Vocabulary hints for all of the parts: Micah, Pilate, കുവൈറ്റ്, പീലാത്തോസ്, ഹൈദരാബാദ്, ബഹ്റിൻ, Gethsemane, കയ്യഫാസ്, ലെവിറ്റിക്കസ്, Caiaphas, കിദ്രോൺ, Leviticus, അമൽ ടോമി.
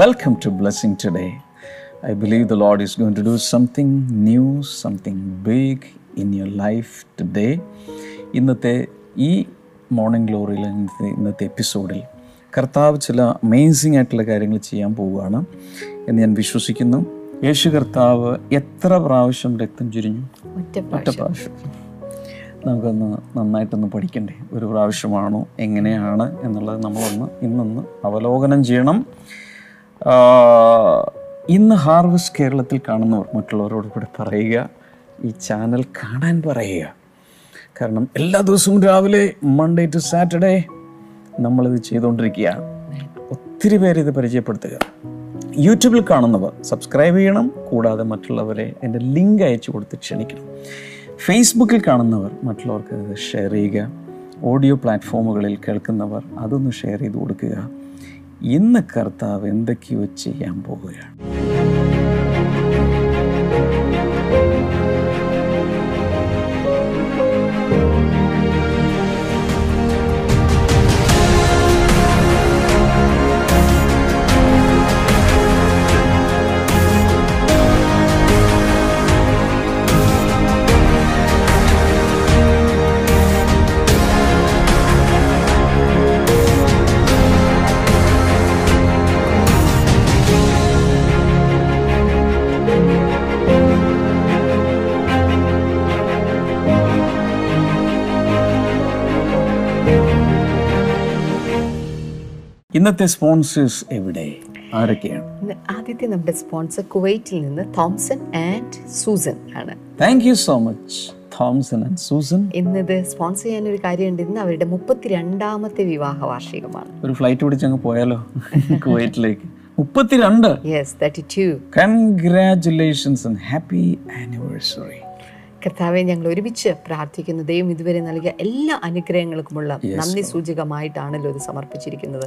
Welcome to Blessing Today. I believe the Lord is going to do something new, something big in your life today. ഇന്നത്തെ ഈ morning ഗ്ലോറിയിൽ ഇന്നത്തെ എപ്പിസോഡിൽ കർത്താവ് ചില amazing ആയിട്ടുള്ള കാര്യങ്ങൾ ചെയ്യാൻ പോവുകയാണ് എന്ന് ഞാൻ വിശ്വസിക്കുന്നു. യേശു കർത്താവ് എത്ര പ്രാവശ്യം രക്തം ചൊരിഞ്ഞു? ഒറ്റ പ്രാവശ്യം. നമുക്കൊന്ന് നന്നായിട്ടൊന്ന് പഠിക്കണ്ടേ? ഒരു പ്രാവശ്യമാണോ, എങ്ങനെയാണ് എന്നുള്ളത് നമ്മളൊന്ന് ഇന്നൊന്ന് അവലോകനം ചെയ്യണം. ഇന്ന് ഹാർവസ്റ്റ് കേരളത്തിൽ കാണുന്നവർ മറ്റുള്ളവരോട് കൂടെ പറയുക, ഈ ചാനൽ കാണാൻ പറയുക. കാരണം എല്ലാ ദിവസവും രാവിലെ മൺഡേ ടു സാറ്റർഡേ നമ്മളിത് ചെയ്തുകൊണ്ടിരിക്കുകയാണ്. ഒത്തിരി പേരിത് പരിചയപ്പെടുത്തുക. യൂട്യൂബിൽ കാണുന്നവർ സബ്സ്ക്രൈബ് ചെയ്യണം. കൂടാതെ മറ്റുള്ളവരെ അതിൻ്റെ ലിങ്ക് അയച്ചു കൊടുത്ത് ക്ഷണിക്കണം. ഫേസ്ബുക്കിൽ കാണുന്നവർ മറ്റുള്ളവർക്ക് ഇത് ഷെയർ ചെയ്യുക. ഓഡിയോ പ്ലാറ്റ്ഫോമുകളിൽ കേൾക്കുന്നവർ അതൊന്ന് ഷെയർ ചെയ്ത് കൊടുക്കുക. ഇന്ന് കർത്താവ് എന്തൊക്കെയോ ചെയ്യാൻ പോവുകയാണ്. ഇന്നത്തെ സ്പോൺസേഴ്സ് എവിടെ, ആരൊക്കെയാണ്? ആദ്യത്തെ നമ്മുടെ സ്പോൺസർ കുവൈറ്റിൽ നിന്ന് തോംസൺ ആൻഡ് സൂസൻ ആണ്. Thank you so much Thomson and Susan. ഇന്നത് സ്പോൺസർ ചെയ്യാൻ ഒരു കാര്യമുണ്ട്. ഇന്ന് അവരുടെ 32ാമത്തെ വിവാഹ വാർഷികമാണ്. ഒരു ഫ്ലൈറ്റ് പിടിച്ച് അങ്ങ് പോയാലോ കുവൈറ്റിലേക്ക്? 32. Yes, 32. Congratulations and happy anniversary. കർത്താവെ, ഞങ്ങൾ ഒരുമിച്ച് പ്രാർത്ഥിക്കുന്നു. ദൈവം ഇതുവരെ നൽകിയ എല്ലാ അനുഗ്രഹങ്ങൾക്കുമുള്ള നന്ദി സൂചകമായിട്ടാണല്ലോ ഇത് സമർപ്പിച്ചിരിക്കുന്നത്.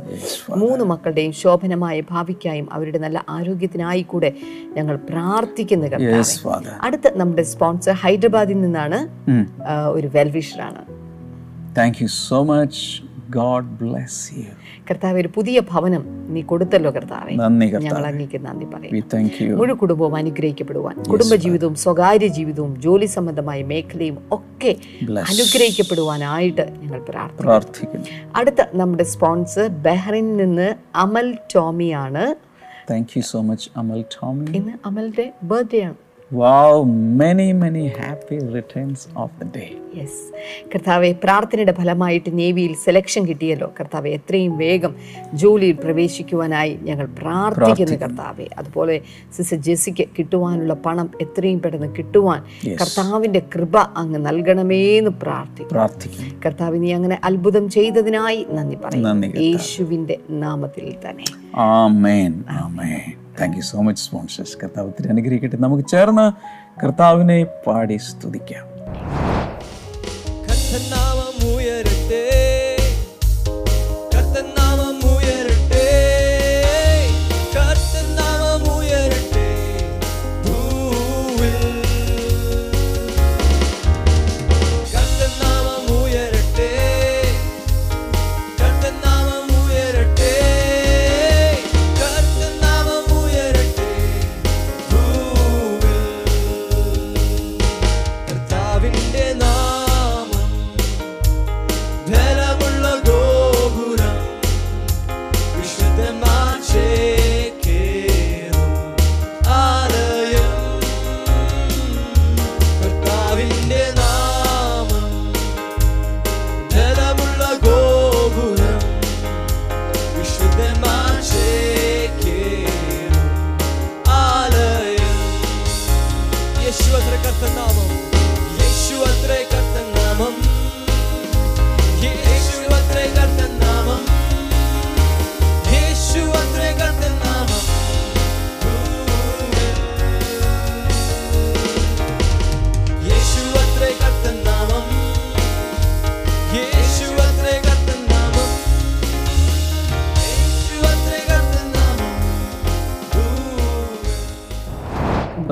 3 മക്കളുടെയും ശോഭനമായ ഭാവിക്കായും അവരുടെ നല്ല ആരോഗ്യത്തിനായി കൂടെ ഞങ്ങൾ പ്രാർത്ഥിക്കുന്നു കർത്താവെ. അടുത്ത നമ്മുടെ സ്പോൺസർ ഹൈദരാബാദിൽ നിന്നാണ്, ഒരു വെൽവിഷറാണ്. Thank you so much. God bless you. കർത്താവേ, ഒരു പുതിയ ഭവനം നീ കൊടുത്തല്ലോ കർത്താവേ, ഞങ്ങൾ അങ്ങേക്ക് നന്ദി പറയും. മുഴു കുടുംബവും അനുഗ്രഹിക്കപ്പെടുവാൻ, കുടുംബജീവിതവും സ്വകാര്യ ജീവിതവും ജോലി സംബന്ധമായ മേഖലയും ഒക്കെ അനുഗ്രഹിക്കപ്പെടുവാനായിട്ട് ഞങ്ങൾ പ്രാർത്ഥിക്കുന്നു. അടുത്ത നമ്മുടെ സ്പോൺസർ ബഹ്റിനിൽ നിന്ന് അമൽ ടോമി ആണ്. Thank you so much അമൽ ടോമി. ഇന്ന് അമലിന്റെ ബർത്ത്ഡേ ആണ്. Wow, many happy returns of the day. Yes, കർത്താവേ, പ്രാർത്ഥനയുടെ ഫലമായിട്ട് നേവിയിൽ സെലക്ഷൻ കിട്ടിയല്ലോ കർത്താവേ. എത്രയും വേഗം ജോലിയിൽ പ്രവേശിക്കുവാനായി ഞങ്ങൾ പ്രാർത്ഥിക്കുന്നു കർത്താവേ. അതുപോലെ സിസ്റ്റർ ജെസിക്ക് കിട്ടുവാനുള്ള പണം എത്രയും പെട്ടെന്ന് കിട്ടുവാൻ കർത്താവിൻ്റെ കൃപ അങ്ങ് നൽകണമേ എന്ന് പ്രാർത്ഥിക്കുന്നു കർത്താവേ. നീ അങ്ങനെ അത്ഭുതം ചെയ്തതിനായി നന്ദി പറയുന്നു യേശുവിൻ്റെ നാമത്തിൽ തന്നെ. ആമേൻ, ആമേൻ. Thank you so much sponsors. കർത്താവ് ഒത്തിരി അനുഗ്രഹിക്കട്ടെ. നമുക്ക് ചേർന്ന് കർത്താവിനെ പാടി സ്തുതിക്കാം.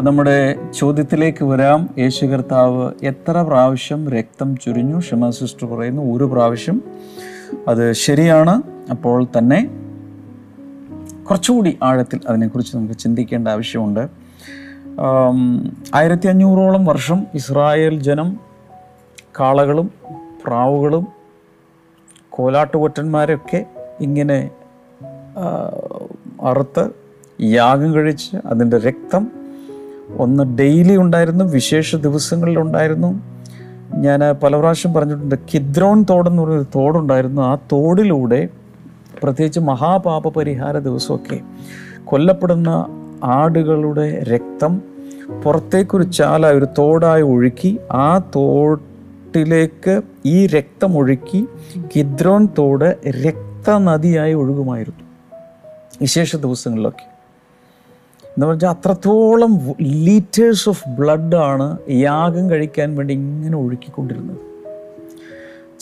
നമ്മുടെ ചോദ്യത്തിലേക്ക് വരാം. യേശു കർത്താവ് എത്ര പ്രാവശ്യം രക്തം ചൊരിഞ്ഞു? ഷമ സിസ്റ്റർ പറയുന്നു 1 പ്രാവശ്യം. അത് ശരിയാണ്. അപ്പോൾ തന്നെ കുറച്ചുകൂടി ആഴത്തിൽ അതിനെക്കുറിച്ച് നമുക്ക് ചിന്തിക്കേണ്ട ആവശ്യമുണ്ട്. 1500 വർഷം ഇസ്രായേൽ ജനം കാളകളും പ്രാവുകളും കോലാട്ടുകൊറ്റന്മാരൊക്കെ ഇങ്ങനെ അറുത്ത് യാഗം കഴിച്ച് അതിൻ്റെ രക്തം ഒന്ന് ഡെയിലി ഉണ്ടായിരുന്നു, വിശേഷ ദിവസങ്ങളിലുണ്ടായിരുന്നു. ഞാൻ പല പ്രാവശ്യം പറഞ്ഞിട്ടുണ്ട്, കിദ്രോൺ തോടെന്ന് പറഞ്ഞൊരു തോടുണ്ടായിരുന്നു. ആ തോടിലൂടെ പ്രത്യേകിച്ച് മഹാപാപ പരിഹാര ദിവസമൊക്കെ കൊല്ലപ്പെടുന്ന ആടുകളുടെ രക്തം പുറത്തേക്കൊരു ചാല, ഒരു തോടായി ഒഴുക്കി ആ തോട്ടിലേക്ക് ഈ രക്തം ഒഴുക്കി കിദ്രോൺ തോട് രക്തനദിയായി ഒഴുകുമായിരുന്നു വിശേഷ ദിവസങ്ങളിലൊക്കെ. എന്ന് പറഞ്ഞാൽ അത്രത്തോളം ലീറ്റേഴ്സ് ഓഫ് ബ്ലഡാണ് യാഗം കഴിക്കാൻ വേണ്ടി ഇങ്ങനെ ഒഴുക്കിക്കൊണ്ടിരുന്നത്.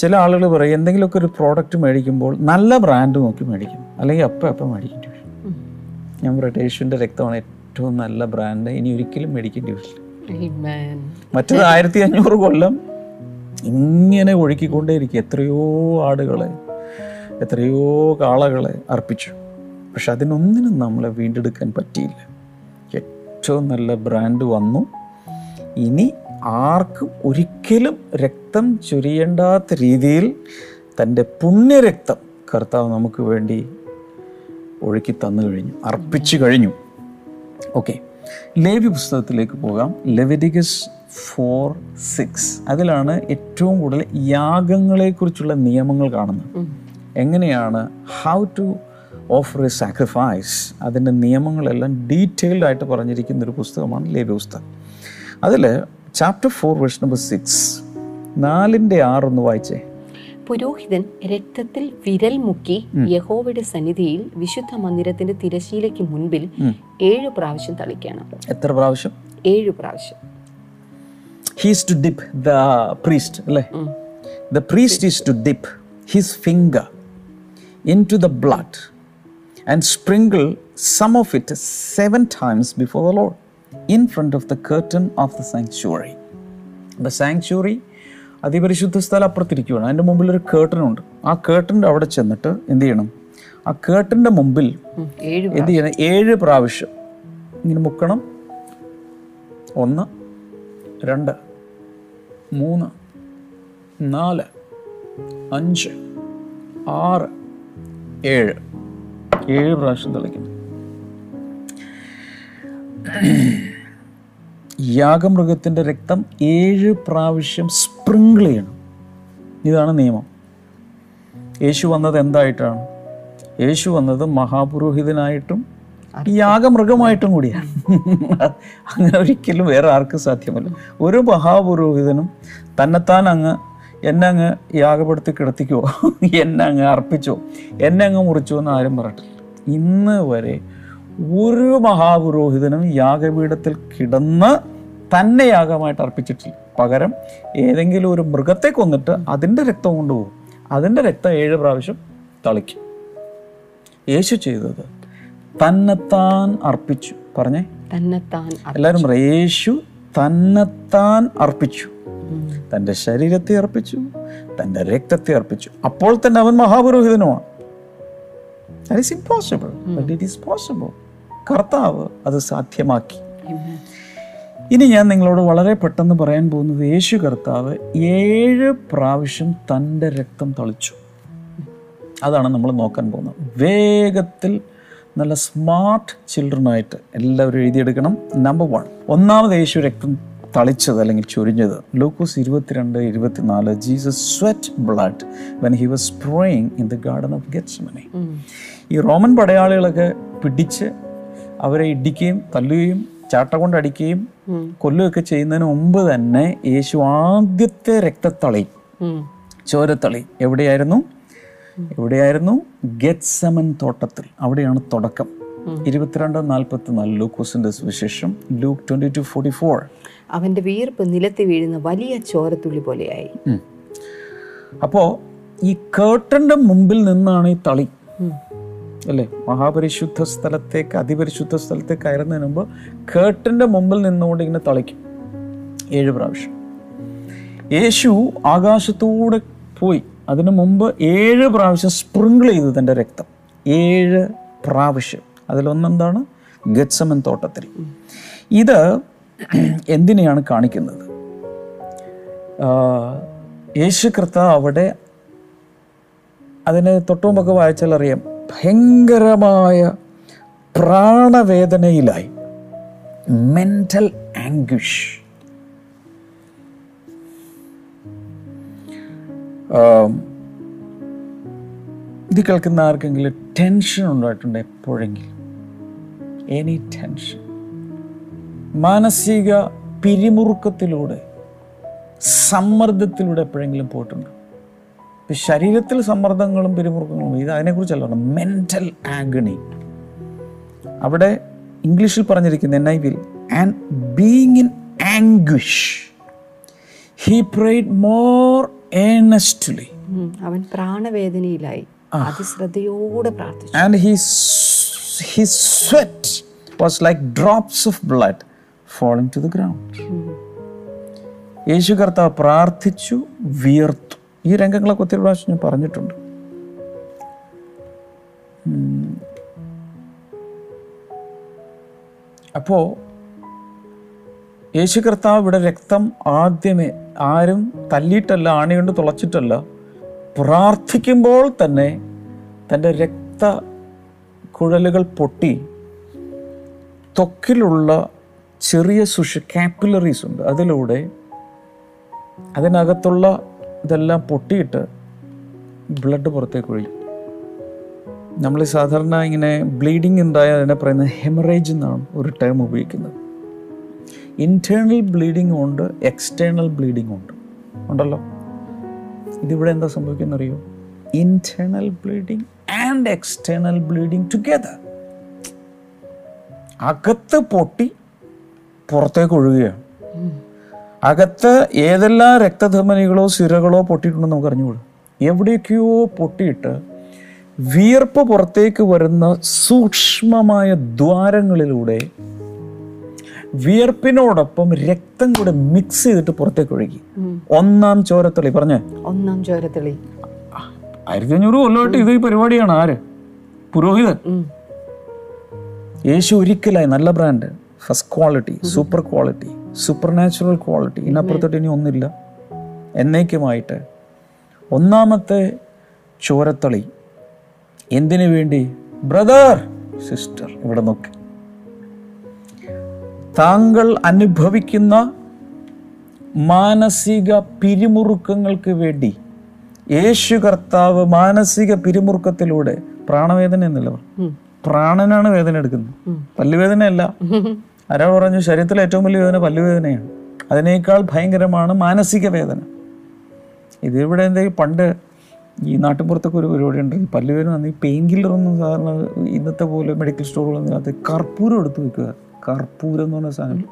ചില ആളുകൾ പറയും, എന്തെങ്കിലുമൊക്കെ ഒരു പ്രോഡക്റ്റ് മേടിക്കുമ്പോൾ നല്ല ബ്രാൻഡ് നോക്കി മേടിക്കും, അല്ലെങ്കിൽ അപ്പം മേടിക്കേണ്ടി വരും. ഞാൻ പറയട്ടെ, യേശുവിൻ്റെ രക്തമാണ് ഏറ്റവും നല്ല ബ്രാൻഡ്, ഇനി ഒരിക്കലും മേടിക്കേണ്ടി വരില്ല. മറ്റത് 1500 കൊല്ലം ഇങ്ങനെ ഒഴുക്കിക്കൊണ്ടേയിരിക്കും. എത്രയോ ആടുകളെ, എത്രയോ കാളകളെ അർപ്പിച്ചു, പക്ഷെ അതിനൊന്നിനും നമ്മളെ വീണ്ടെടുക്കാൻ പറ്റിയില്ല. ഏറ്റവും നല്ല ബ്രാൻഡ് വന്നു. ഇനി ആർക്കും ഒരിക്കലും രക്തം ചൊരിയേണ്ടാത്ത രീതിയിൽ തൻ്റെ പുണ്യരക്തം കർത്താവ് നമുക്ക് വേണ്ടി ഒഴുക്കി തന്നു കഴിഞ്ഞു, അർപ്പിച്ചു കഴിഞ്ഞു. ഓക്കെ, ലേവി പുസ്തകത്തിലേക്ക് പോകാം. ലെവിറ്റിക്കസ് 4:6 അതിലാണ് ഏറ്റവും കൂടുതൽ യാഗങ്ങളെക്കുറിച്ചുള്ള നിയമങ്ങൾ കാണുന്നത്. എങ്ങനെയാണ്, how to offer a sacrifice, അതിൻ്റെ നിയമങ്ങളെല്ലാം ഡീറ്റെയിൽഡ് ആയിട്ട് പറഞ്ഞിരിക്കുന്നൊരു പുസ്തകമാണ് ലേവി പുസ്തകം. അതിൽ ചാപ്റ്റർ 4:6 4-6 ഒന്ന് വായിച്ചേ. പുരോഹിതൻ രക്തത്തിൽ വിരൽ മുക്കി യഹോവയുടെ സന്നിധിയിൽ വിശുദ്ധ മന്ദിരത്തിന്റെ തിരശ്ശീലയ്ക്ക് മുൻപിൽ 7 പ്രാവശ്യം തളിക്കണം. എത്ര പ്രാവശ്യം? 7 പ്രാവശ്യം. He is to dip, the priest, അല്ലേ? The priest is to dip his finger into the blood and sprinkle some of it 7 times before the Lord in front of the curtain of the sanctuary. The sanctuary അതിപരിശുദ്ധ സ്ഥലം അപ്പുറത്തിരിക്കുകയാണ്. അതിൻ്റെ മുമ്പിൽ ഒരു കേർട്ടനുണ്ട്. ആ കേർട്ടൻ്റെ അവിടെ ചെന്നിട്ട് എന്ത് ചെയ്യണം? ആ കേർട്ടൻ്റെ മുമ്പിൽ എന്ത് ചെയ്യണം? 7 പ്രാവശ്യം ഇങ്ങനെ മുക്കണം. 1, 2, 3, 4, 5, 6, 7 7 പ്രാവശ്യം തളിക്കണം. യാഗമൃഗത്തിൻ്റെ രക്തം 7 പ്രാവശ്യം സ്പ്രിങ്കിൾ ചെയ്യണം. ഇതാണ് നിയമം. യേശു വന്നത് എന്തായിട്ടാണ്? യേശു വന്നത് മഹാപുരോഹിതനായിട്ടും യാഗമൃഗമായിട്ടും കൂടിയാണ്. അങ്ങനെ ഒരിക്കലും വേറെ ആർക്കും സാധ്യമല്ല. ഒരു മഹാപുരോഹിതനും തന്നെത്താൻ എന്നെ അങ്ങ് യാഗപ്പെടുത്തി കിടത്തിക്കോ, എന്നെ അങ്ങ് അർപ്പിച്ചോ, എന്നെ അങ്ങ് മുറിച്ചോ എന്ന് ആരും പറയട്ടെ. ഇന്ന് വരെ ഒരു മഹാപുരോഹിതനും യാഗപീഠത്തിൽ കിടന്ന് തന്നെ യാഗമായിട്ട് അർപ്പിച്ചിട്ടില്ല. പകരം ഏതെങ്കിലും ഒരു മൃഗത്തെ കൊന്നിട്ട് അതിൻ്റെ രക്തം കൊണ്ടുപോകും. അതിൻ്റെ രക്തം 7 പ്രാവശ്യം തളിക്കും. യേശു ചെയ്തത് തന്നെത്താൻ അർപ്പിച്ചു. പറഞ്ഞേ, തന്നെത്താൻ. എല്ലാവരും പറയും, യേശു തന്നെത്താൻ അർപ്പിച്ചു. തൻ്റെ ശരീരത്തെ അർപ്പിച്ചു, തൻ്റെ രക്തത്തെ അർപ്പിച്ചു. അപ്പോൾ തന്നെ അവൻ മഹാപുരോഹിതനുമാണ്. That is impossible, but it is possible. കർത്താവ് അത് സാധ്യമാക്കി. ഇനി ഞാൻ നിങ്ങളോട് വളരെ പെട്ടെന്ന് പറയാൻ പോകുന്നത്, യേശു കർത്താവ് 7 പ്രാവശ്യം തൻ്റെ രക്തം തളിച്ചു. അതാണ് നമ്മൾ നോക്കാൻ പോകുന്നത്. വേഗത്തിൽ നല്ല സ്മാർട്ട് ചിൽഡ്രൻ ആയിട്ട് എല്ലാവരും എഴുതിയെടുക്കണം. നമ്പർ 1, ഒന്നാമത് യേശു രക്തം തളിച്ചത് അല്ലെങ്കിൽ ചൊരിഞ്ഞത്. ലൂക്കോസ് 22:24 Jesus sweat blood when he was praying in the garden of Gethsemane. ഈ റോമൻ പടയാളികളൊക്കെ പിടിച്ച് അവരെ ഇടിക്കുകയും തല്ലുകയും ചാട്ട കൊണ്ടടിക്കുകയും കൊല്ലുകയൊക്കെ ചെയ്യുന്നതിന് മുമ്പ് തന്നെ യേശു ആദ്യത്തെ രക്തത്തളി, ചോരത്തളി എവിടെയായിരുന്നു? ഗെത്സെമൻ തോട്ടത്തിൽ. അവിടെയാണ് തുടക്കം. 22:44 ലൂക്കോസിന്റെ സുവിശേഷം, ലൂക്ക് 22:44. അവന്റെ വീർപ്പ് നിലത്ത് വീഴുന്ന വലിയ ചോരത്തുള്ളി പോലെയായി. അപ്പോൾ ഈ കേർട്ടന്റെ മുമ്പിൽ നിന്നാണ് ഈ തളി, അല്ലേ? മഹാപരിശുദ്ധ സ്ഥലത്തേക്ക്, അതിപരിശുദ്ധ സ്ഥലത്തേക്ക് കയറുന്നതിന് മുമ്പ് കേർട്ടന്റെ മുമ്പിൽ നിന്നുകൊണ്ട് ഇങ്ങനെ തളിക്കും 7 പ്രാവശ്യം. യേശു ആകാശത്തൂടെ പോയി അതിനു മുമ്പ് 7 പ്രാവശ്യം സ്പ്രിങ്കിൾ ചെയ്തു തൻ്റെ രക്തം. 7 പ്രാവശ്യം അതിലൊന്നെന്താണ്? ഗെത്സമൻ തോട്ടത്തിൽ. ഇത് എന്തിനെയാണ് കാണിക്കുന്നത്? യേശു കർത്താവ് അവിടെ, അതിന് തൊട്ടുമുമ്പൊക്കെ വായിച്ചാൽ അറിയാം, ഭയങ്കരമായ പ്രാണവേദനയിലായി, മെന്റൽ ആംഗ്വിഷ്. ഇത് കേൾക്കുന്ന ആർക്കെങ്കിലും ടെൻഷൻ ഉണ്ടായിട്ടുണ്ട് എപ്പോഴെങ്കിലും? എനി ടെൻഷൻ, മാനസിക പിരിമുറുക്കത്തിലൂടെ, സമ്മർദ്ദത്തിലൂടെ എപ്പോഴെങ്കിലും പോയിട്ടുണ്ട്? ഇപ്പം ശരീരത്തിൽ സമ്മർദ്ദങ്ങളും പിരിമുറുക്കങ്ങളും, ഇത് അതിനെക്കുറിച്ചല്ല പറഞ്ഞത്, മെൻ്റൽ ആഗണി. അവിടെ ഇംഗ്ലീഷിൽ പറഞ്ഞിരിക്കുന്ന NIV, and being in anguish he prayed more earnestly. അവൻ പ്രാണവേദനയിലായി അതിശ്രദ്ധയോടെ പ്രാർത്ഥിച്ചു. And his sweat was like drops of blood falling to the ground. യേശു കർത്താവ് പ്രാർത്ഥിച്ചു, വിയർത്തു. ഈ രംഗങ്ങളൊക്കെ ഒത്തിരി പ്രാവശ്യം ഞാൻ പറഞ്ഞിട്ടുണ്ട്. അപ്പോൾ യേശു കർത്താവ് ഇവിടെ രക്തം ആദ്യമേ ആരും തല്ലിയിട്ടല്ല, ആണികൊണ്ട് തുളച്ചിട്ടല്ല, പ്രാർത്ഥിക്കുമ്പോൾ തന്നെ തൻ്റെ രക്തക്കുഴലുകൾ പൊട്ടി ത്വക്കിലുള്ള ചെറിയ കാപ്പിലറീസ് ഉണ്ട്, അതിലൂടെ അതിനകത്തുള്ള ഇതെല്ലാം പൊട്ടിയിട്ട് ബ്ലഡ് പുറത്തേക്ക് ഒഴുകും. നമ്മൾ സാധാരണ ഇങ്ങനെ ബ്ലീഡിങ് ഉണ്ടായാൽ അതിനെ പറയുന്നത് ഹെമറേജ് എന്നാണ് ഒരു ടേം ഉപയോഗിക്കുന്നത്. ഇൻറ്റേർണൽ ബ്ലീഡിങ്ങും ഉണ്ട്, എക്സ്റ്റേണൽ ബ്ലീഡിങ്ങും ഉണ്ട്, ഉണ്ടല്ലോ. ഇതിവിടെ എന്താ സംഭവിക്കുന്നത് അറിയോ? Internal bleeding and external bleeding together. അകത്ത് പൊട്ടി പുറത്തേക്ക് ഒഴുകുകയാണ്. അകത്ത് ഏതെല്ലാം രക്തധമനികളോ സിരകളോ പൊട്ടിയിട്ടുണ്ടെന്ന് നമുക്ക് അറിഞ്ഞുകൂടും. എവിടെയൊക്കെയോ പൊട്ടിയിട്ട് വിയർപ്പ് പുറത്തേക്ക് വരുന്ന സൂക്ഷ്മമായ ദ്വാരങ്ങളിലൂടെ വിയർപ്പിനോടൊപ്പം രക്തം കൂടെ മിക്സ് ചെയ്തിട്ട് പുറത്തേക്ക് ഒഴുകി. ഒന്നാം ചോരത്തളി പറഞ്ഞേ, ഒന്നാം ചോരത്തളി. 1500 കൊല്ലമായിട്ട് ഇത് ഈ പരിപാടിയാണ്. ആര്? പുരോഹിതൻ. യേശു ഒരിക്കലായി നല്ല brand, first quality, super quality, super natural quality, ഇതിനപ്പുറത്തോട്ട് ഇനി ഒന്നില്ല, എന്നേക്കുമായിട്ട്. ഒന്നാമത്തെ ചോരത്തളി എന്തിനു വേണ്ടി? ബ്രദർ, സിസ്റ്റർ, ഇവിടെ നോക്കി, താങ്കൾ അനുഭവിക്കുന്ന മാനസിക പിരിമുറുക്കങ്ങൾക്ക് വേണ്ടി യേശു കർത്താവ് മാനസിക പിരിമുറുക്കത്തിലൂടെ, പ്രാണവേദന എന്നല്ല, പ്രാണനാണ് വേദന എടുക്കുന്നത്, പല്ലുവേദനയല്ല. ആരാൾ പറഞ്ഞു ശരീരത്തിലെ ഏറ്റവും വലിയ വേദന പല്ലുവേദനയാണ്? അതിനേക്കാൾ ഭയങ്കരമാണ് മാനസിക വേദന. ഇതിവിടെ എന്തെങ്കിലും പണ്ട് ഈ നാട്ടിൻപുറത്തൊക്കെ ഒരു പരിപാടി ഉണ്ട്, ഈ പല്ലുവേദന വന്ന് ഈ പെയിൻ കില്ലറൊന്നും സാധാരണ ഇന്നത്തെ പോലെ മെഡിക്കൽ സ്റ്റോറുകളൊന്നും അത് കർപ്പൂരം എടുത്ത് വയ്ക്കുക. കർപ്പൂരം എന്ന് പറഞ്ഞ സാധനം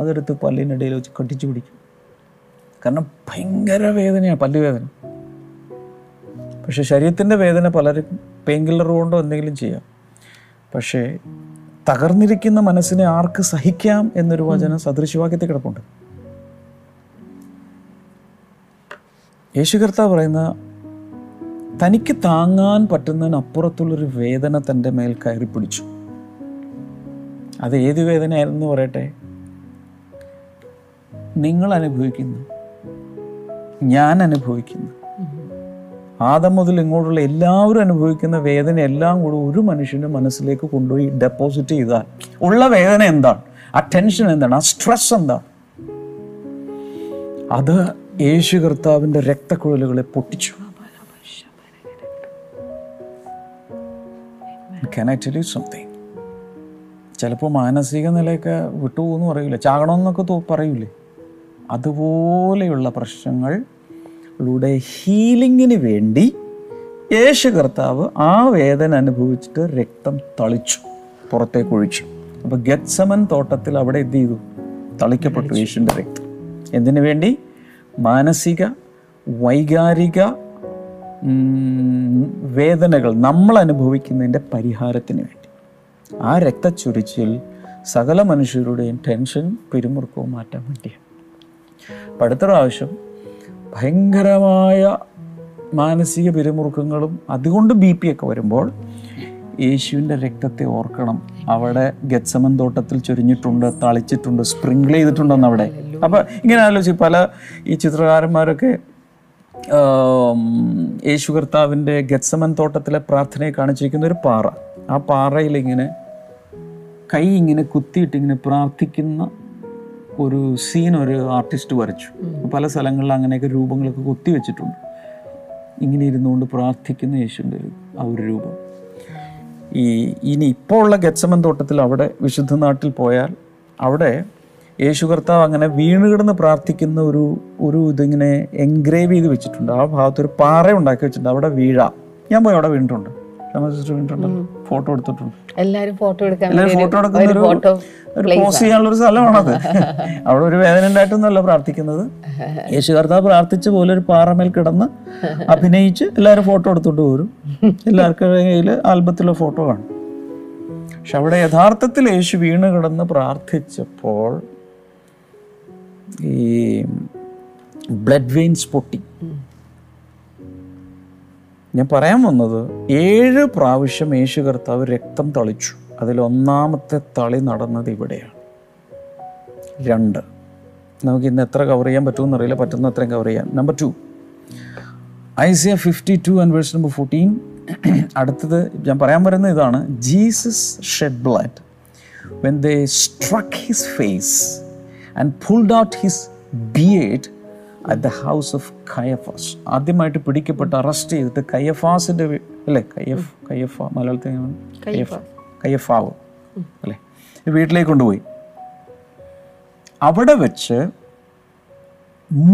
അതെടുത്ത് പല്ലിനിടയിൽ വെച്ച് കടിച്ചു പിടിക്കും, കാരണം ഭയങ്കര വേദനയാണ് പല്ലുവേദന. പക്ഷെ ശരീരത്തിൻ്റെ വേദന പലർക്കും പെയിൻ കില്ലർ കൊണ്ടോ എന്തെങ്കിലും ചെയ്യാം. പക്ഷേ തകർന്നിരിക്കുന്ന മനസ്സിനെ ആർക്ക് സഹിക്കാം എന്നൊരു വചനം സദൃശവാക്യത്തിൽ കിടപ്പുണ്ട്. യേശു കർത്താവ് പറയുന്ന തനിക്ക് താങ്ങാൻ പറ്റുന്നതിനപ്പുറത്തുള്ളൊരു വേദന തൻ്റെ മേൽ കയറി പിടിച്ചു. അത് ഏത് വേദനയായിരുന്നു പറയട്ടെ? നിങ്ങൾ അനുഭവിക്കുന്നു, ഞാൻ അനുഭവിക്കുന്നു, ആദം മുതൽ ഇങ്ങോട്ടുള്ള എല്ലാവരും അനുഭവിക്കുന്ന വേദന എല്ലാം കൂടെ ഒരു മനുഷ്യൻ്റെ മനസ്സിലേക്ക് കൊണ്ടുപോയി ഡെപ്പോസിറ്റ് ചെയ്താൽ ഉള്ള വേദന എന്താണ്? ആ ടെൻഷൻ എന്താണ്? ആ സ്ട്രെസ് എന്താണ്? അത് യേശു കർത്താവിൻ്റെ രക്തക്കുഴലുകളെ പൊട്ടിച്ചു. Can I tell you something? ചിലപ്പോൾ മാനസിക നിലയൊക്കെ വിട്ടുപോകുമെന്ന് പറയില്ല, ചാകണമെന്നൊക്കെ പറയൂലേ, അതുപോലെയുള്ള പ്രശ്നങ്ങളിലൂടെ ഹീലിങ്ങിന് വേണ്ടി യേശു കർത്താവ് ആ വേദന അനുഭവിച്ചിട്ട് രക്തം തളിച്ചു, പുറത്തേക്ക് ഒഴിച്ചു. അപ്പോൾ ഗെത്സമൻ തോട്ടത്തിൽ അവിടെ എന്ത് ചെയ്തു? തളിക്കപ്പെട്ടു യേശുവിൻ്റെ രക്തം. എന്തിനു വേണ്ടി? മാനസിക, വൈകാരിക വേദനകൾ നമ്മൾ അനുഭവിക്കുന്നതിൻ്റെ പരിഹാരത്തിന് വേണ്ടി. ആ രക്തച്ചൊരിച്ചിൽ സകല മനുഷ്യരുടെയും ടെൻഷൻ, പിരിമുറുക്കവും മാറ്റാൻ വേണ്ടിയാണ്. അപ്പം അടുത്ത പ്രാവശ്യം ഭയങ്കരമായ മാനസിക പിരിമുറുക്കങ്ങളും അതുകൊണ്ട് BP ഒക്കെ വരുമ്പോൾ യേശുവിൻ്റെ രക്തത്തെ ഓർക്കണം. അവിടെ ഗെത്സമൻ തോട്ടത്തിൽ ചൊരിഞ്ഞിട്ടുണ്ട്, തളിച്ചിട്ടുണ്ട്, സ്പ്രിങ്കിൾ ചെയ്തിട്ടുണ്ടെന്ന് അവിടെ. അപ്പം ഇങ്ങനെ ആലോചിച്ച് പല ഈ ചിത്രകാരന്മാരൊക്കെ യേശു കർത്താവിൻ്റെ ഗെത്സമൻ തോട്ടത്തിലെ പ്രാർത്ഥനയെ കാണിച്ചിരിക്കുന്ന ഒരു പാറ, ആ പാറയിലിങ്ങനെ കൈ ഇങ്ങനെ കുത്തിയിട്ടിങ്ങനെ പ്രാർത്ഥിക്കുന്ന ഒരു സീൻ ഒരു ആർട്ടിസ്റ്റ് വരച്ചു. പല സ്ഥലങ്ങളിൽ അങ്ങനെയൊക്കെ രൂപങ്ങളൊക്കെ കുത്തി വെച്ചിട്ടുണ്ട്. ഇങ്ങനെ ഇരുന്നുകൊണ്ട് പ്രാർത്ഥിക്കുന്ന യേശുവിൻ്റെ ആ ഒരു രൂപം. ഇനി ഇപ്പോൾ ഉള്ള ഗെത്സമൻ തോട്ടത്തിൽ അവിടെ വിശുദ്ധ നാട്ടിൽ പോയാൽ അവിടെ യേശു കർത്താവ് അങ്ങനെ വീണുകിടന്ന് പ്രാർത്ഥിക്കുന്ന ഒരു ഒരു ഇതിങ്ങനെ എൻഗ്രേവ് ചെയ്ത് വെച്ചിട്ടുണ്ട്. ആ ഭാഗത്തൊരു പാറ ഉണ്ടാക്കി വെച്ചിട്ടുണ്ട്, അവിടെ വീഴാം. ഞാൻ പോയി അവിടെ വീണിട്ടുണ്ട്, ഫോട്ടോ എടുത്തിട്ടുണ്ട്. എല്ലാവരും ഫോട്ടോ എടുക്കാൻ പോസ്റ്റ് ചെയ്യാനുള്ളൊരു സ്ഥലമാണത്. അവിടെ ഒരു വേദന ഉണ്ടായിട്ടൊന്നുമല്ല പ്രാർത്ഥിക്കുന്നത്. യേശു കർത്താവ് പ്രാർത്ഥിച്ച പോലെ ഒരു പാറമേൽ കിടന്ന് അഭിനയിച്ച് എല്ലാവരും ഫോട്ടോ എടുത്തോണ്ട് പോരും. എല്ലാവർക്കും കയ്യിൽ ആൽബത്തിലെ ഫോട്ടോ കാണും. പക്ഷെ അവിടെ യഥാർത്ഥത്തിൽ യേശു വീണ് കിടന്ന് പ്രാർത്ഥിച്ചപ്പോൾ ഈ ബ്ലഡ് വെയിൻസ് പൊട്ടി. ഞാൻ പറയാൻ വന്നത് 7 പ്രാവശ്യം യേശു കർത്താവ് രക്തം തളിച്ചു. അതിൽ ഒന്നാമത്തെ തളി നടന്നത് ഇവിടെയാണ്. 2, നമുക്ക് ഇന്ന് എത്ര കവർ ചെയ്യാൻ പറ്റുമെന്ന് അറിയില്ല, പറ്റുന്ന അത്രയും കവർ ചെയ്യാം. Number 2, Isaiah 52 and verse number 14. അടുത്തത് ഞാൻ പറയാൻ വരുന്ന ഇതാണ്, Jesus shed blood when they struck his face and pulled out his beard at the house of Caiaphas. ആദ്യമായിട്ട് പിടിക്കപ്പെട്ട് അറസ്റ്റ് ചെയ്തിട്ട് കയ്യഫാസിൻ്റെ അല്ലേ, കയ്യഫ മലയാളത്തിൽ കയ്യഫാവ് അല്ലേ, വീട്ടിലേക്ക് കൊണ്ടുപോയി. അവിടെ വെച്ച്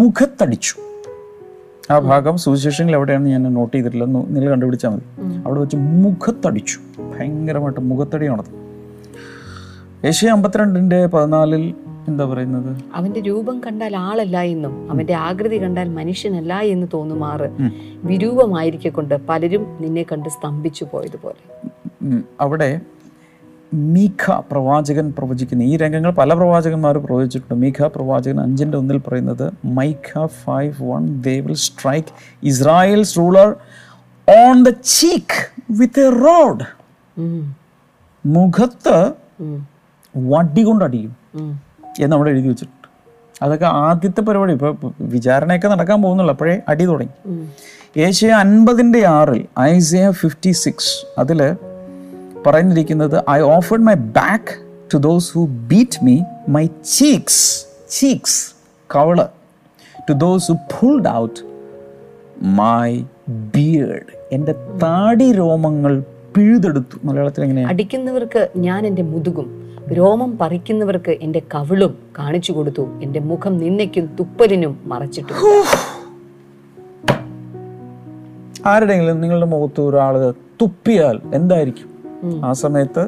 മുഖത്തടിച്ചു. ആ ഭാഗം സുവിശേഷങ്ങൾ എവിടെയാണെന്ന് ഞാൻ നോട്ട് ചെയ്തിട്ടില്ല, നിങ്ങൾ കണ്ടുപിടിച്ചാൽ മതി. അവിടെ വെച്ച് മുഖത്തടിച്ചു, ഭയങ്കരമായിട്ട് മുഖത്തടി നടന്നു. ഏശയ്യ 52:14 എന്താ പറയുന്നത്? അവന്റെ രൂപം കണ്ടാൽ ആളല്ല എന്നും അവന്റെ ആകൃതി കണ്ടാൽ മനുഷ്യനല്ല എന്ന് തോന്നുമാറ് വിരൂപമായിരിക്കെ കൊണ്ട് പലരും നിന്നെ കണ്ട് സ്തംഭിച്ചു പോയതുപോലെ. അവിടെ മീഖ പ്രവാചകൻ പ്രവചിക്കുന്നു. ഈ രംഗങ്ങൾ പല പ്രവാചകന്മാർ പ്രവചിച്ചിട്ടുണ്ട്. മീഖ പ്രവാചകൻ 5:1 പറയുന്നത്, Micah 5:1, they will strike Israel's ruler on the cheek with a rod. മുഖത്ത് വടി കൊണ്ടടിയും എന്നവിടെ എഴുതി വെച്ചിട്ടുണ്ട്. അതൊക്കെ ആദ്യത്തെ പരിപാടി. ഇപ്പോൾ വിചാരണയൊക്കെ നടക്കാൻ പോകുന്നുള്ളൂ, അപ്പോഴേ അടി തുടങ്ങി. ഏശയ്യ 50:6, ഐസയ 56, അതിൽ പറഞ്ഞിരിക്കുന്നത്, I offered my back to those who beat me, my cheeks കവള് to those who pulled out my beard. എൻ്റെ താടി രോമങ്ങൾ പിഴുതെടുത്തു. മലയാളത്തിൽ എങ്ങനെയാണ്? അടിക്കുന്നവർക്ക് ഞാൻ എൻ്റെ മുതുകും രോമം പറിക്കുന്നവർക്ക് എൻ്റെ കവിളും കാണിച്ചു കൊടുത്തു. എൻ്റെ മുഖം നിന്നയ്ക്കും തുപ്പലിനും മറച്ചിട്ടു. ആരുടെങ്കിലും നിങ്ങളുടെ മുഖത്ത് ഒരാൾ തുപ്പിയാൽ എന്തായിരിക്കും ആ സമയത്ത്?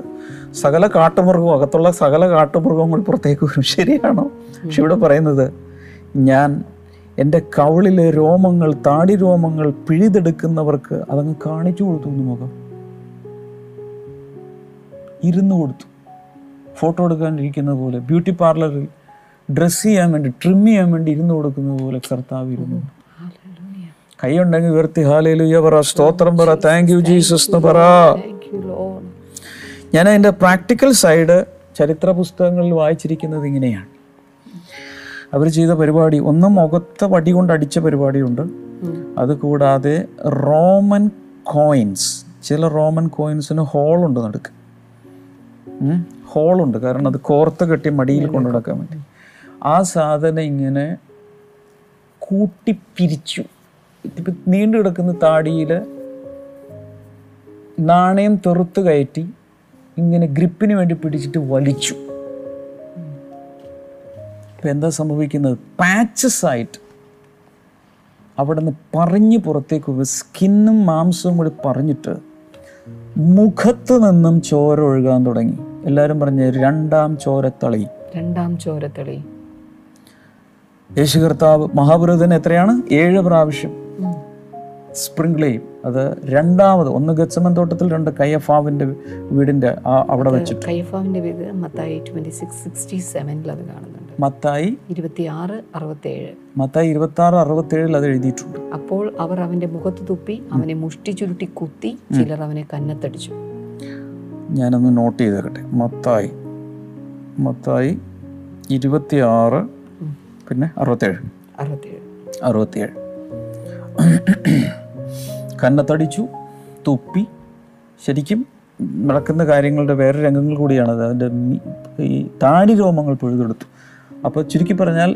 സകല കാട്ടുമൃഗവും, അകത്തുള്ള സകല കാട്ടുമൃഗങ്ങൾ പുറത്തേക്ക് വരും. ശരിയാണോ? പക്ഷെ ഇവിടെ പറയുന്നത്, ഞാൻ എൻ്റെ കവിളിലെ രോമങ്ങൾ, താടി രോമങ്ങൾ പിഴുതെടുക്കുന്നവർക്ക് അതങ്ങ് കാണിച്ചു കൊടുത്തു. മുഖം ഇരുന്നു കൊടുത്തു. ഫോട്ടോ എടുക്കാനിരിക്കുന്നത് പോലെ, ബ്യൂട്ടി പാർലറിൽ ഡ്രസ്സ് ചെയ്യാൻ വേണ്ടി, ട്രിം ചെയ്യാൻ വേണ്ടി ഇരുന്ന് കൊടുക്കുന്നത് പോലെ കർത്താവ് ഇരുന്നു. കൈ ഉണ്ടെങ്കിൽ ഉയർത്തി ഹല്ലേലൂയ പറ, സ്തോത്രം പറ, താങ്ക് യു ജീസസ് എന്ന് പറ. ഞാൻ അതിൻ്റെ പ്രാക്ടിക്കൽ സൈഡ് ചരിത്ര പുസ്തകങ്ങളിൽ വായിച്ചിരിക്കുന്നത് ഇങ്ങനെയാണ്. അവർ ചെയ്ത പരിപാടി, ഒന്ന് മുഖത്തെ വടി കൊണ്ട് അടിച്ച പരിപാടിയുണ്ട്. അതുകൂടാതെ റോമൻ കോയിൻസ്, ചില റോമൻ കോയിൻസിന് ഹോളുണ്ട് നടുക്ക്, ഹോളുണ്ട്, കാരണം അത് കോർത്ത് കെട്ടി മടിയിൽ കൊണ്ടു നടക്കാൻ വേണ്ടി. ആ സാധനം ഇങ്ങനെ കൂട്ടിപ്പിരിച്ചു. ഇപ്പം നീണ്ടു കിടക്കുന്ന താടിയിൽ നാണയം തെറുത്ത് കയറ്റി ഇങ്ങനെ ഗ്രിപ്പിന് വേണ്ടി പിടിച്ചിട്ട് വലിച്ചു. ഇപ്പം എന്താ സംഭവിക്കുന്നത്? പാച്ചസ് ആയിട്ട് അവിടെ നിന്ന് പറഞ്ഞു പുറത്തേക്ക്, സ്കിന്നും മാംസവും കൂടി പറഞ്ഞിട്ട് മുഖത്ത് നിന്നും ചോര ഒഴുകാൻ തുടങ്ങി. എല്ലാവരും പറഞ്ഞ രണ്ടാം ചോരത്തളി. യേശു കർത്താവ് മഹാപുരോഹിതൻ എത്രയാണ്? 7 പ്രാവശ്യം സ്പ്രിംഗിൾ ചെയ്യും. അത് രണ്ടാമത്, ഒന്ന് ഗെത്സമൻ തോട്ടത്തിൽ, 2 കയ്യഫാവിന്റെ വീടിന്റെ അവിടെ വെച്ചിട്ട്. കയ്യഫാവിന്റെ വീട് മത്തായി 26:67 അത് കാണുന്നുണ്ട്. മത്തായി 26:67, മത്തായി 26:67 അത് എഴുതിയിട്ടുണ്ട്. അപ്പോൾ അവർ അവന്റെ മുഖത്ത് തുപ്പി അവനെ മുഷ്ടി ചുരുട്ടി കുത്തി, ചിലർ അവനെ കന്നത്തടിച്ചു. ഞാനൊന്ന് നോട്ട് ചെയ്തേക്കട്ടെ. മത്തായി 26 പിന്നെ 67. കന്നത്തടിച്ചു, തുപ്പി. ശരിക്കും നടക്കുന്ന കാര്യങ്ങളുടെ വേറെ രംഗങ്ങൾ കൂടിയാണ്. അതിൻ്റെ ഈ താടി രോമങ്ങൾ പിഴുതെടുത്തു. അപ്പോൾ ചുരുക്കി പറഞ്ഞാൽ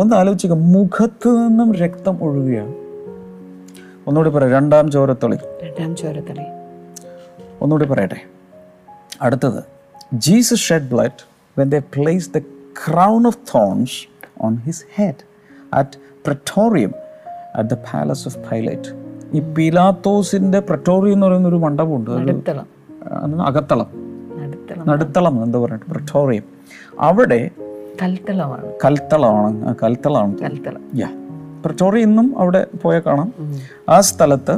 ഒന്ന് ആലോചിക്കുക, മുഖത്ത് നിന്നും രക്തം ഒഴുകുകയാണ്. ഒന്നുകൂടി പറയാം, രണ്ടാം ചോരത്തളി. ഒന്നുകൂടി പറയട്ടെ, അടുത്തത് Jesus shed blood when they placed the crown of thorns on his head at Praetorium at the palace of Pilate. ഈ പീലാത്തോസിന്റെ പ്രറ്റോറിയം എന്ന് പറയുന്ന ഒരു മണ്ഡപമുണ്ട്, നടുത്തളം എന്താ പറഞ്ഞിട്ട് പ്രറ്റോറിയം. അവിടെ പ്രറ്റോറിയം ഇന്നും അവിടെ പോയാൽ കാണാം. ആ സ്ഥലത്ത്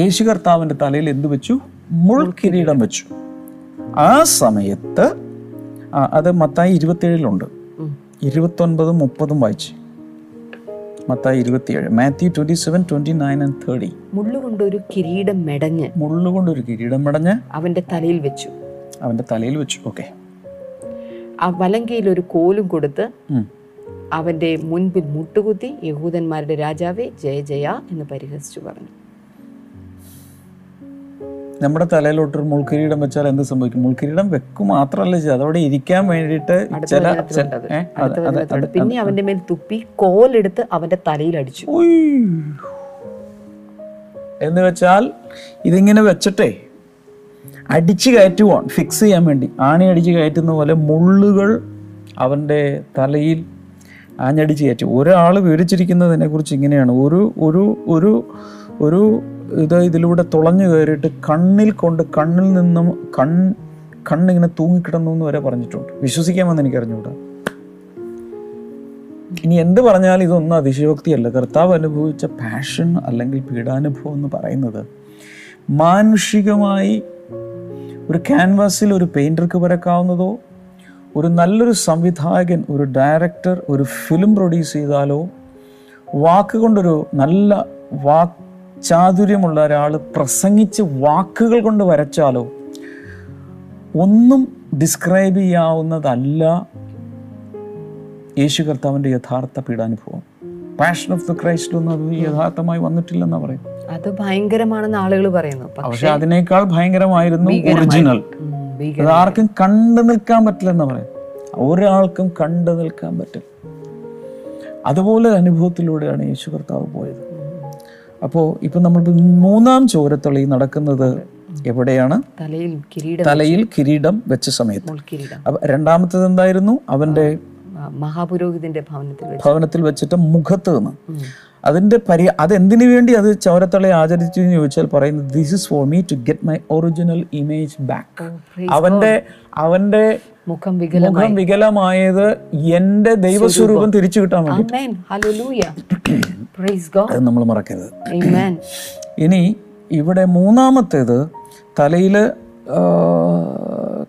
യേശു കർത്താവിന്റെ തലയിൽ എന്ത് വെച്ചു? മുൾക്കിരീടം വെച്ചു. ആ സമയത്ത് അത് മത്തായി 27 29, 30 വായിച്ചു. മത്തായി 27, മാത്യു 27, 29 and 30. മുള്ളുകൊണ്ട് ഒരു കിരീടം മെടഞ്ഞ് അവന്റെ തലയിൽ വെച്ചു. ഓക്കെ. ആ വലങ്കയിൽ ഒരു കോലും കൊടുത്ത് അവന്റെ മുൻപിൽ മുട്ടുകുത്തി യഹൂദന്മാരുടെ രാജാവേ ജയ ജയ എന്ന് പരിഹസിച്ചു പറഞ്ഞു. നമ്മുടെ തലയിലോട്ടൊരു മുൾക്കിരീടം വെച്ചാൽ എന്ത് സംഭവിക്കും? മുൾക്കിരീടം വെക്കും മാത്രല്ല, അതവിടെ ഇരിക്കാൻ വേണ്ടിയിട്ട് പിന്നെ അവന്റെ മേൽ തുപ്പി കോലെടുത്ത് അവന്റെ തലയിൽ അടിച്ചു. എന്ന് വെച്ചാൽ ഇതിങ്ങനെ വെച്ചിട്ടേ അടിച്ചു കയറ്റുവാൻ, ഫിക്സ് ചെയ്യാൻ വേണ്ടി ആണി അടിച്ച് കയറ്റുന്ന പോലെ മുള്ളുകൾ അവൻ്റെ തലയിൽ ആഞ്ഞടിച്ച് കയറ്റും. ഒരാൾ വിവരിച്ചിരിക്കുന്നതിനെ കുറിച്ച് ഇങ്ങനെയാണ്, ഒരു ഒരു ഒരു ഒരു ഇത് ഇതിലൂടെ തുളഞ്ഞു കയറിയിട്ട് കണ്ണിൽ നിന്നും കണ്ണിങ്ങനെ തൂങ്ങിക്കിടന്നു എന്ന് വരെ പറഞ്ഞിട്ടുണ്ട്. വിശ്വസിക്കാമെന്ന് എനിക്കറിഞ്ഞൂടാ. ഇനി എന്ത് പറഞ്ഞാൽ ഇതൊന്നും അതിശയോക്തിയല്ല. കർത്താവ് അനുഭവിച്ച പാഷൻ അല്ലെങ്കിൽ പീഡാനുഭവം എന്ന് പറയുന്നത് മാനുഷികമായി ഒരു ക്യാൻവാസിൽ ഒരു പെയിൻറ്റർക്ക് വരക്കാവുന്നതോ ഒരു നല്ലൊരു സംവിധായകൻ, ഒരു ഡയറക്ടർ ഒരു ഫിലിം പ്രൊഡ്യൂസ് ചെയ്താലോ വാക്കുകൊണ്ടൊരു നല്ല ചാതുര്യമുള്ള ഒരാൾ പ്രസംഗിച്ച് വാക്കുകൾ കൊണ്ട് വരച്ചാലോ ഒന്നും ഡിസ്ക്രൈബ് ചെയ്യാവുന്നതല്ല യേശു കർത്താവിൻ്റെ യഥാർത്ഥ പീഡാനുഭവം. പാഷൻ ഓഫ് ദ ക്രൈസ്റ്റിലൊന്നും അത് യഥാർത്ഥമായി വന്നിട്ടില്ലെന്നാണ് പറയുന്നത്. അത് ഭയങ്കരമാണെന്ന് ആളുകൾ പറയുന്നു, പക്ഷെ അതിനേക്കാൾ ഭയങ്കരമായിരുന്നു ഒറിജിനൽ. ആർക്കും കണ്ടു നിൽക്കാൻ പറ്റില്ലെന്ന് പറയും, ഒരാൾക്കും കണ്ടു നിൽക്കാൻ പറ്റില്ല. അതുപോലെ അനുഭവത്തിലൂടെയാണ് യേശു കർത്താവ് പോയത്. അപ്പോൾ ഇപ്പം നമ്മൾ മൂന്നാം ചോരത്തളി നടക്കുന്നത് എവിടെയാണ്? തലയിൽ കിരീടം വെച്ച സമയത്ത്. അപ്പം രണ്ടാമത്തത് എന്തായിരുന്നു? അവന്റെ മഹാപുരോഹിതന്റെ ഭവനത്തിൽ വെച്ചിട്ട് മുഖത്ത് നിന്ന് അതിന്റെ അതെന്തിനു വേണ്ടി അത് ചോരത്തളയെ ആചരിച്ചു എന്ന് ചോദിച്ചാൽ പറയുന്നത് this is for me to get my original image back. അവന്റെ മുഖം വികലമായത് എന്റെ ദൈവസ്വരൂപം തിരിച്ചു കിട്ടാൻ വേണ്ടി, നമ്മൾ മറക്കരുത്. ഇനി ഇവിടെ മൂന്നാമത്തേത് തലയിൽ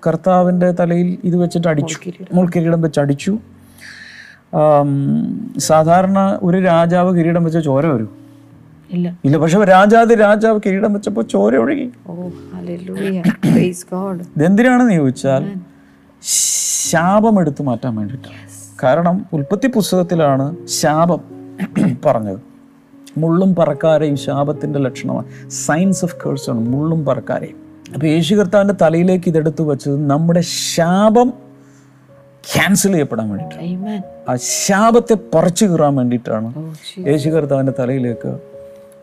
കർത്താവിന്റെ തലയിൽ ഇത് വെച്ചിട്ട് അടിച്ചു, മുൾക്കിരീടം വെച്ച് അടിച്ചു. സാധാരണ ഒരു രാജാവ് കിരീടം വെച്ച ചോര വരും ഇല്ല, പക്ഷെ രാജാവ് കിരീടം വെച്ചപ്പോ ചോര ഒഴുകി. എന്തിനാണെന്ന് ചോദിച്ചാൽ ശാപം എടുത്തു മാറ്റാൻ വേണ്ടിയിട്ടാണ്. കാരണം ഉൽപ്പത്തി പുസ്തകത്തിലാണ് ശാപം പറഞ്ഞത്. മുള്ളും പറക്കാരയും ശാപത്തിന്റെ ലക്ഷണമാണ്, സൈൻസ് ഓഫ് കേഴ്സ് ആണ് മുള്ളും പറക്കാരയും. അപ്പൊ യേശു കർത്താവിന്റെ തലയിലേക്ക് ഇതെടുത്തു വെച്ചത് നമ്മുടെ ശാപം ക്യാൻസൽ ചെയ്യപ്പെടാൻ വേണ്ടിയിട്ടാണ്, ആ ശാപത്തെ പറിച്ചു കീറാൻ വേണ്ടിയിട്ടാണ് യേശു കർത്താവിന്റെ തലയിലേക്ക്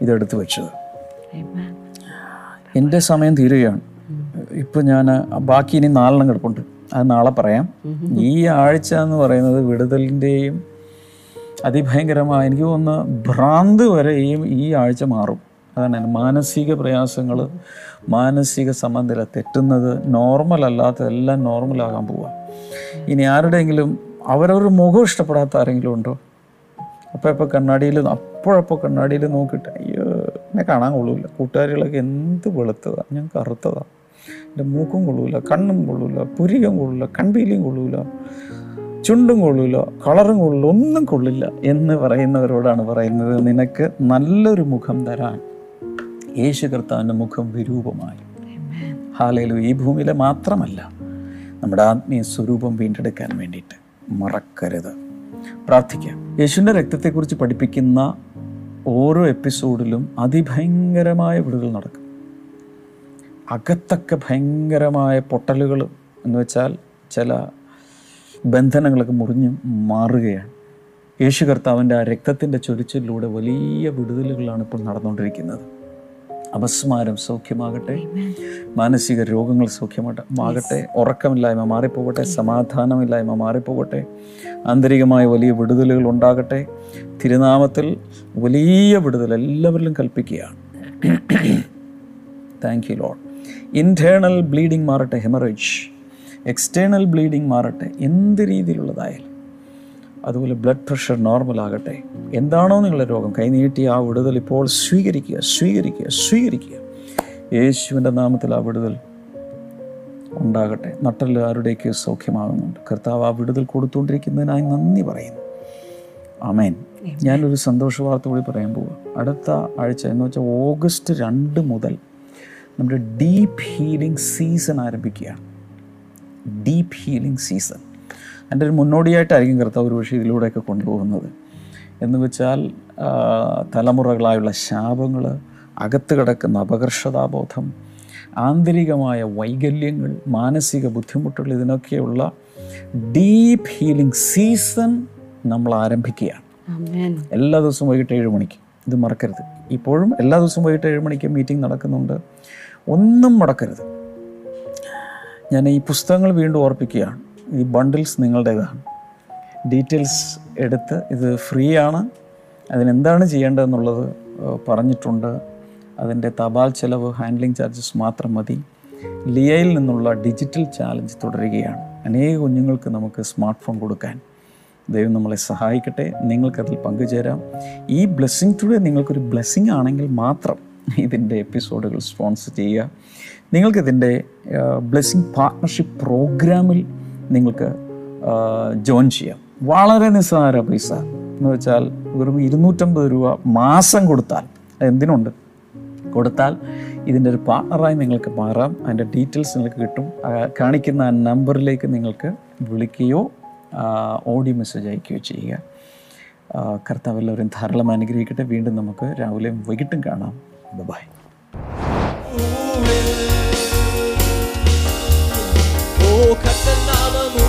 ഇതെടുത്തു വെച്ചത്. എൻ്റെ സമയം തീരുകയാണ്. ഇപ്പം ഞാൻ ബാക്കി ഇനി 4 കിടപ്പുണ്ട്, അത് നാളെ പറയാം. ഈ ആഴ്ച എന്ന് പറയുന്നത് വിടുതലിൻ്റെയും അതിഭയങ്കരമായ, എനിക്ക് തോന്നുന്ന ഭ്രാന്ത് വരെയും ഈ ആഴ്ച മാറും. അതാണ് മാനസിക പ്രയാസങ്ങൾ, മാനസിക സമ്മർദ്ദം തെറ്റുന്നത്, നോർമൽ അല്ലാത്തതെല്ലാം നോർമലാകാൻ പോവുക. ഇനി ആരുടെയെങ്കിലും അവരൊരു മുഖം ഇഷ്ടപ്പെടാത്ത ആരെങ്കിലും ഉണ്ടോ? അപ്പോഴപ്പോൾ കണ്ണാടിയിൽ നോക്കിയിട്ട് അയ്യോ എന്നെ കാണാൻ കൊള്ളൂല, കൂട്ടുകാരികളൊക്കെ എന്ത് വെളുത്തതാണ്, ഞാൻ കറുത്തതാണ്, എൻ്റെ മൂക്കും കൊള്ളൂല, കണ്ണും കൊള്ളൂല, പുരികം കൊള്ളൂല, കൺപീലിയും കൊള്ളൂല, ചുണ്ടും കൊള്ളൂല, കളറും കൊള്ളൂല, ഒന്നും കൊള്ളില്ല എന്ന് പറയുന്നവരോടാണ് പറയുന്നത്, നിനക്ക് നല്ലൊരു മുഖം തരാൻ യേശു കർത്താവിൻ്റെ മുഖം വിരൂപമായി. ഹല്ലേലൂയ. ഈ ഭൂമിയിലെ മാത്രമല്ല, നമ്മുടെ ആത്മീയ സ്വരൂപം വീണ്ടെടുക്കാൻ വേണ്ടിയിട്ട് മറക്കരുത്. പ്രാർത്ഥിക്കാം. യേശുവിൻ്റെ രക്തത്തെക്കുറിച്ച് പഠിപ്പിക്കുന്ന ഓരോ എപ്പിസോഡിലും അതിഭയങ്കരമായ വിടുതൽ നടക്കും. അകത്തൊക്കെ ഭയങ്കരമായ പൊട്ടലുകളും എന്ന് വെച്ചാൽ ചില ബന്ധനങ്ങളൊക്കെ മുറിഞ്ഞ് മാറുകയാണ്. യേശു കർത്താവിൻ്റെ ആ രക്തത്തിൻ്റെ ചൊരിച്ചിലൂടെ വലിയ വിടുതലുകളാണ് ഇപ്പോൾ നടന്നുകൊണ്ടിരിക്കുന്നത്. അപസ്മാരം സൗഖ്യമാകട്ടെ, മാനസിക രോഗങ്ങൾ സൗഖ്യമാകട്ടെ, ഉറക്കമില്ലായ്മ മാറിപ്പോകട്ടെ, സമാധാനമില്ലായ്മ മാറിപ്പോകട്ടെ, ആന്തരികമായ വലിയ വിടുതലുകൾ ഉണ്ടാകട്ടെ. തിരുനാമത്തിൽ വലിയ വിടുതൽ എല്ലാവരിലും കൽപ്പിക്കുകയാണ്. Thank you Lord. Internal bleeding മാറട്ടെ, ഹെമറേജ്, എക്സ്റ്റേണൽ ബ്ലീഡിങ് മാറട്ടെ, എന്ത് രീതിയിലുള്ളതായാലും. അതുപോലെ ബ്ലഡ് പ്രഷർ നോർമലാകട്ടെ. എന്താണോ നിങ്ങളുടെ രോഗം, കൈനീട്ടി ആ വിടുതൽ ഇപ്പോൾ സ്വീകരിക്കുക, സ്വീകരിക്കുക, സ്വീകരിക്കുക. യേശുവിൻ്റെ നാമത്തിൽ ആ വിടുതൽ ഉണ്ടാകട്ടെ. നട്ടെല്ല് ആരുടെയൊക്കെ സൗഖ്യമാകുന്നുണ്ട്. കർത്താവ് ആ വിടുതൽ കൊടുത്തുകൊണ്ടിരിക്കുന്നതിനായി നന്ദി പറയുന്നു. ആമേൻ. ഞാനൊരു സന്തോഷ വാർത്ത കൂടി പറയാൻ പോവുക. അടുത്ത ആഴ്ച എന്ന് വെച്ചാൽ ഓഗസ്റ്റ് 2 മുതൽ നമ്മുടെ ഡീപ്പ് ഹീലിംഗ് സീസൺ ആരംഭിക്കുകയാണ്. ഡീപ്പ് ഹീലിംഗ് സീസൺ എൻ്റെ ഒരു മുന്നോടിയായിട്ടായിരിക്കും കർത്താവ് ഒരുപക്ഷെ ഇതിലൂടെയൊക്കെ കൊണ്ടുപോകുന്നത്. എന്ന് വെച്ചാൽ തലമുറകളായുള്ള ശാപങ്ങൾ, അകത്ത് കിടക്കുന്ന അപകർഷതാബോധം, ആന്തരികമായ വൈകല്യങ്ങൾ, മാനസിക ബുദ്ധിമുട്ടുകൾ, ഇതിനൊക്കെയുള്ള ഡീപ്പ് ഹീലിംഗ് സീസൺ നമ്മൾ ആരംഭിക്കുകയാണ്. എല്ലാ ദിവസവും വൈകിട്ട് 7 മണിക്ക്, ഇത് മറക്കരുത്. ഇപ്പോഴും എല്ലാ ദിവസവും വൈകിട്ട് 7 മണിക്ക് മീറ്റിംഗ് നടക്കുന്നുണ്ട്. ഒന്നും മടക്കരുത്. ഞാൻ ഈ പുസ്തകങ്ങൾ വീണ്ടും ഓർപ്പിക്കുകയാണ്. ഈ ബണ്ടിൽസ് നിങ്ങളുടേതാണ്. ഡീറ്റെയിൽസ് എടുത്ത്, ഇത് ഫ്രീ ആണ്. അതിനെന്താണ് ചെയ്യേണ്ടതെന്നുള്ളത് പറഞ്ഞിട്ടുണ്ട്. അതിൻ്റെ തപാൽ ചെലവ്, ഹാൻഡ്ലിംഗ് ചാർജസ് മാത്രം മതി. ലിയയിൽ നിന്നുള്ള ഡിജിറ്റൽ ചാലഞ്ച് തുടരുകയാണ്. അനേക കുഞ്ഞുങ്ങൾക്ക് നമുക്ക് സ്മാർട്ട് ഫോൺ കൊടുക്കാൻ ദൈവം നമ്മളെ സഹായിക്കട്ടെ. നിങ്ങൾക്കതിൽ പങ്കുചേരാം. ഈ ബ്ലെസ്സിങ് ടുഡേ നിങ്ങൾക്കൊരു ബ്ലെസ്സിങ് ആണെങ്കിൽ മാത്രം ഇതിൻ്റെ എപ്പിസോഡുകൾ സ്പോൺസർ ചെയ്യുക. നിങ്ങൾക്കിതിൻ്റെ ബ്ലെസ്സിങ് പാർട്ട്ണർഷിപ്പ് പ്രോഗ്രാമിൽ നിങ്ങൾക്ക് ജോയിൻ ചെയ്യാം. വളരെ നിസ്സാര പൈസ, എന്ന് വെച്ചാൽ വെറും 250 രൂപ മാസം കൊടുത്താൽ, എന്തിനുണ്ട്, കൊടുത്താൽ ഇതിൻ്റെ ഒരു പാർട്ണറായി നിങ്ങൾക്ക് മാറാം. അതിൻ്റെ ഡീറ്റെയിൽസ് നിങ്ങൾക്ക് കിട്ടും. കാണിക്കുന്ന ആ നമ്പറിലേക്ക് നിങ്ങൾക്ക് വിളിക്കുകയോ ഓഡിയോ മെസ്സേജ് അയക്കുകയോ ചെയ്യുക. കർത്താവ് എല്ലാവരും ധാരാളം അനുഗ്രഹിക്കട്ടെ. വീണ്ടും നമുക്ക് രാവിലെയും വൈകിട്ടും കാണാം. Bye. Oh, cut the nala.